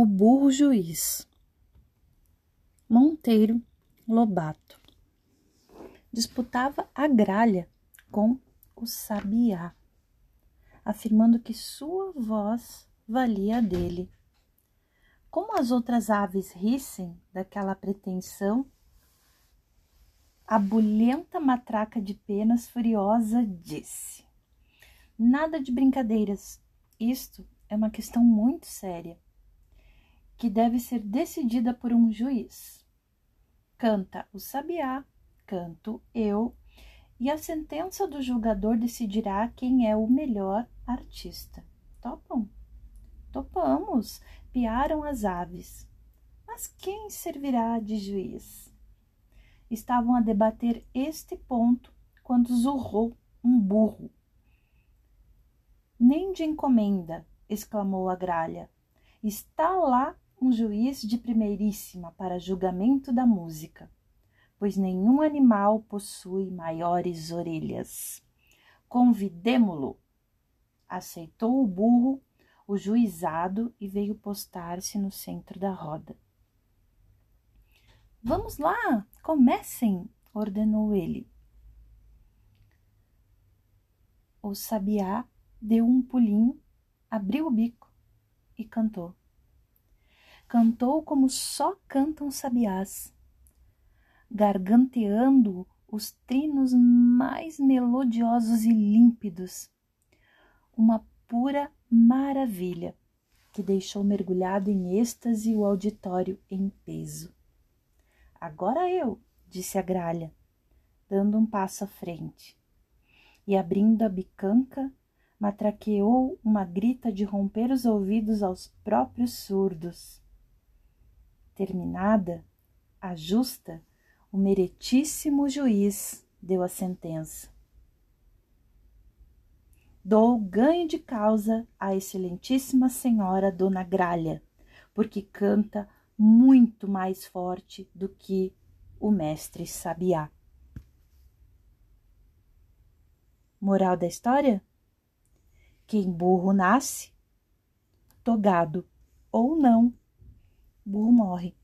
O burro juiz. Monteiro Lobato disputava a gralha com o sabiá, afirmando que sua voz valia a dele. Como as outras aves rissem daquela pretensão, a bulhenta matraca de penas furiosa disse: "Nada de brincadeiras, isto é uma questão muito séria, que deve ser decidida por um juiz. Canta o sabiá, canto eu, e a sentença do julgador decidirá quem é o melhor artista. Topam?" "Topamos", piaram as aves. "Mas quem servirá de juiz?" Estavam a debater este ponto quando zurrou um burro. "Nem de encomenda", exclamou a gralha, "está lá um juiz de primeiríssima para julgamento da música, pois nenhum animal possui maiores orelhas. Convidemo-lo." Aceitou o burro o juizado e veio postar-se no centro da roda. "Vamos lá, comecem", ordenou ele. O sabiá deu um pulinho, abriu o bico e cantou. Cantou como só cantam sabiás, garganteando os trinos mais melodiosos e límpidos. Uma pura maravilha que deixou mergulhado em êxtase o auditório em peso. "Agora eu", disse a gralha, dando um passo à frente. E abrindo a bicanca, matraqueou uma grita de romper os ouvidos aos próprios surdos. Terminada a justa, o meritíssimo juiz deu a sentença: "Dou ganho de causa à excelentíssima senhora Dona Gralha, porque canta muito mais forte do que o mestre sabiá." Moral da história? Quem burro nasce, togado ou não, burro morre.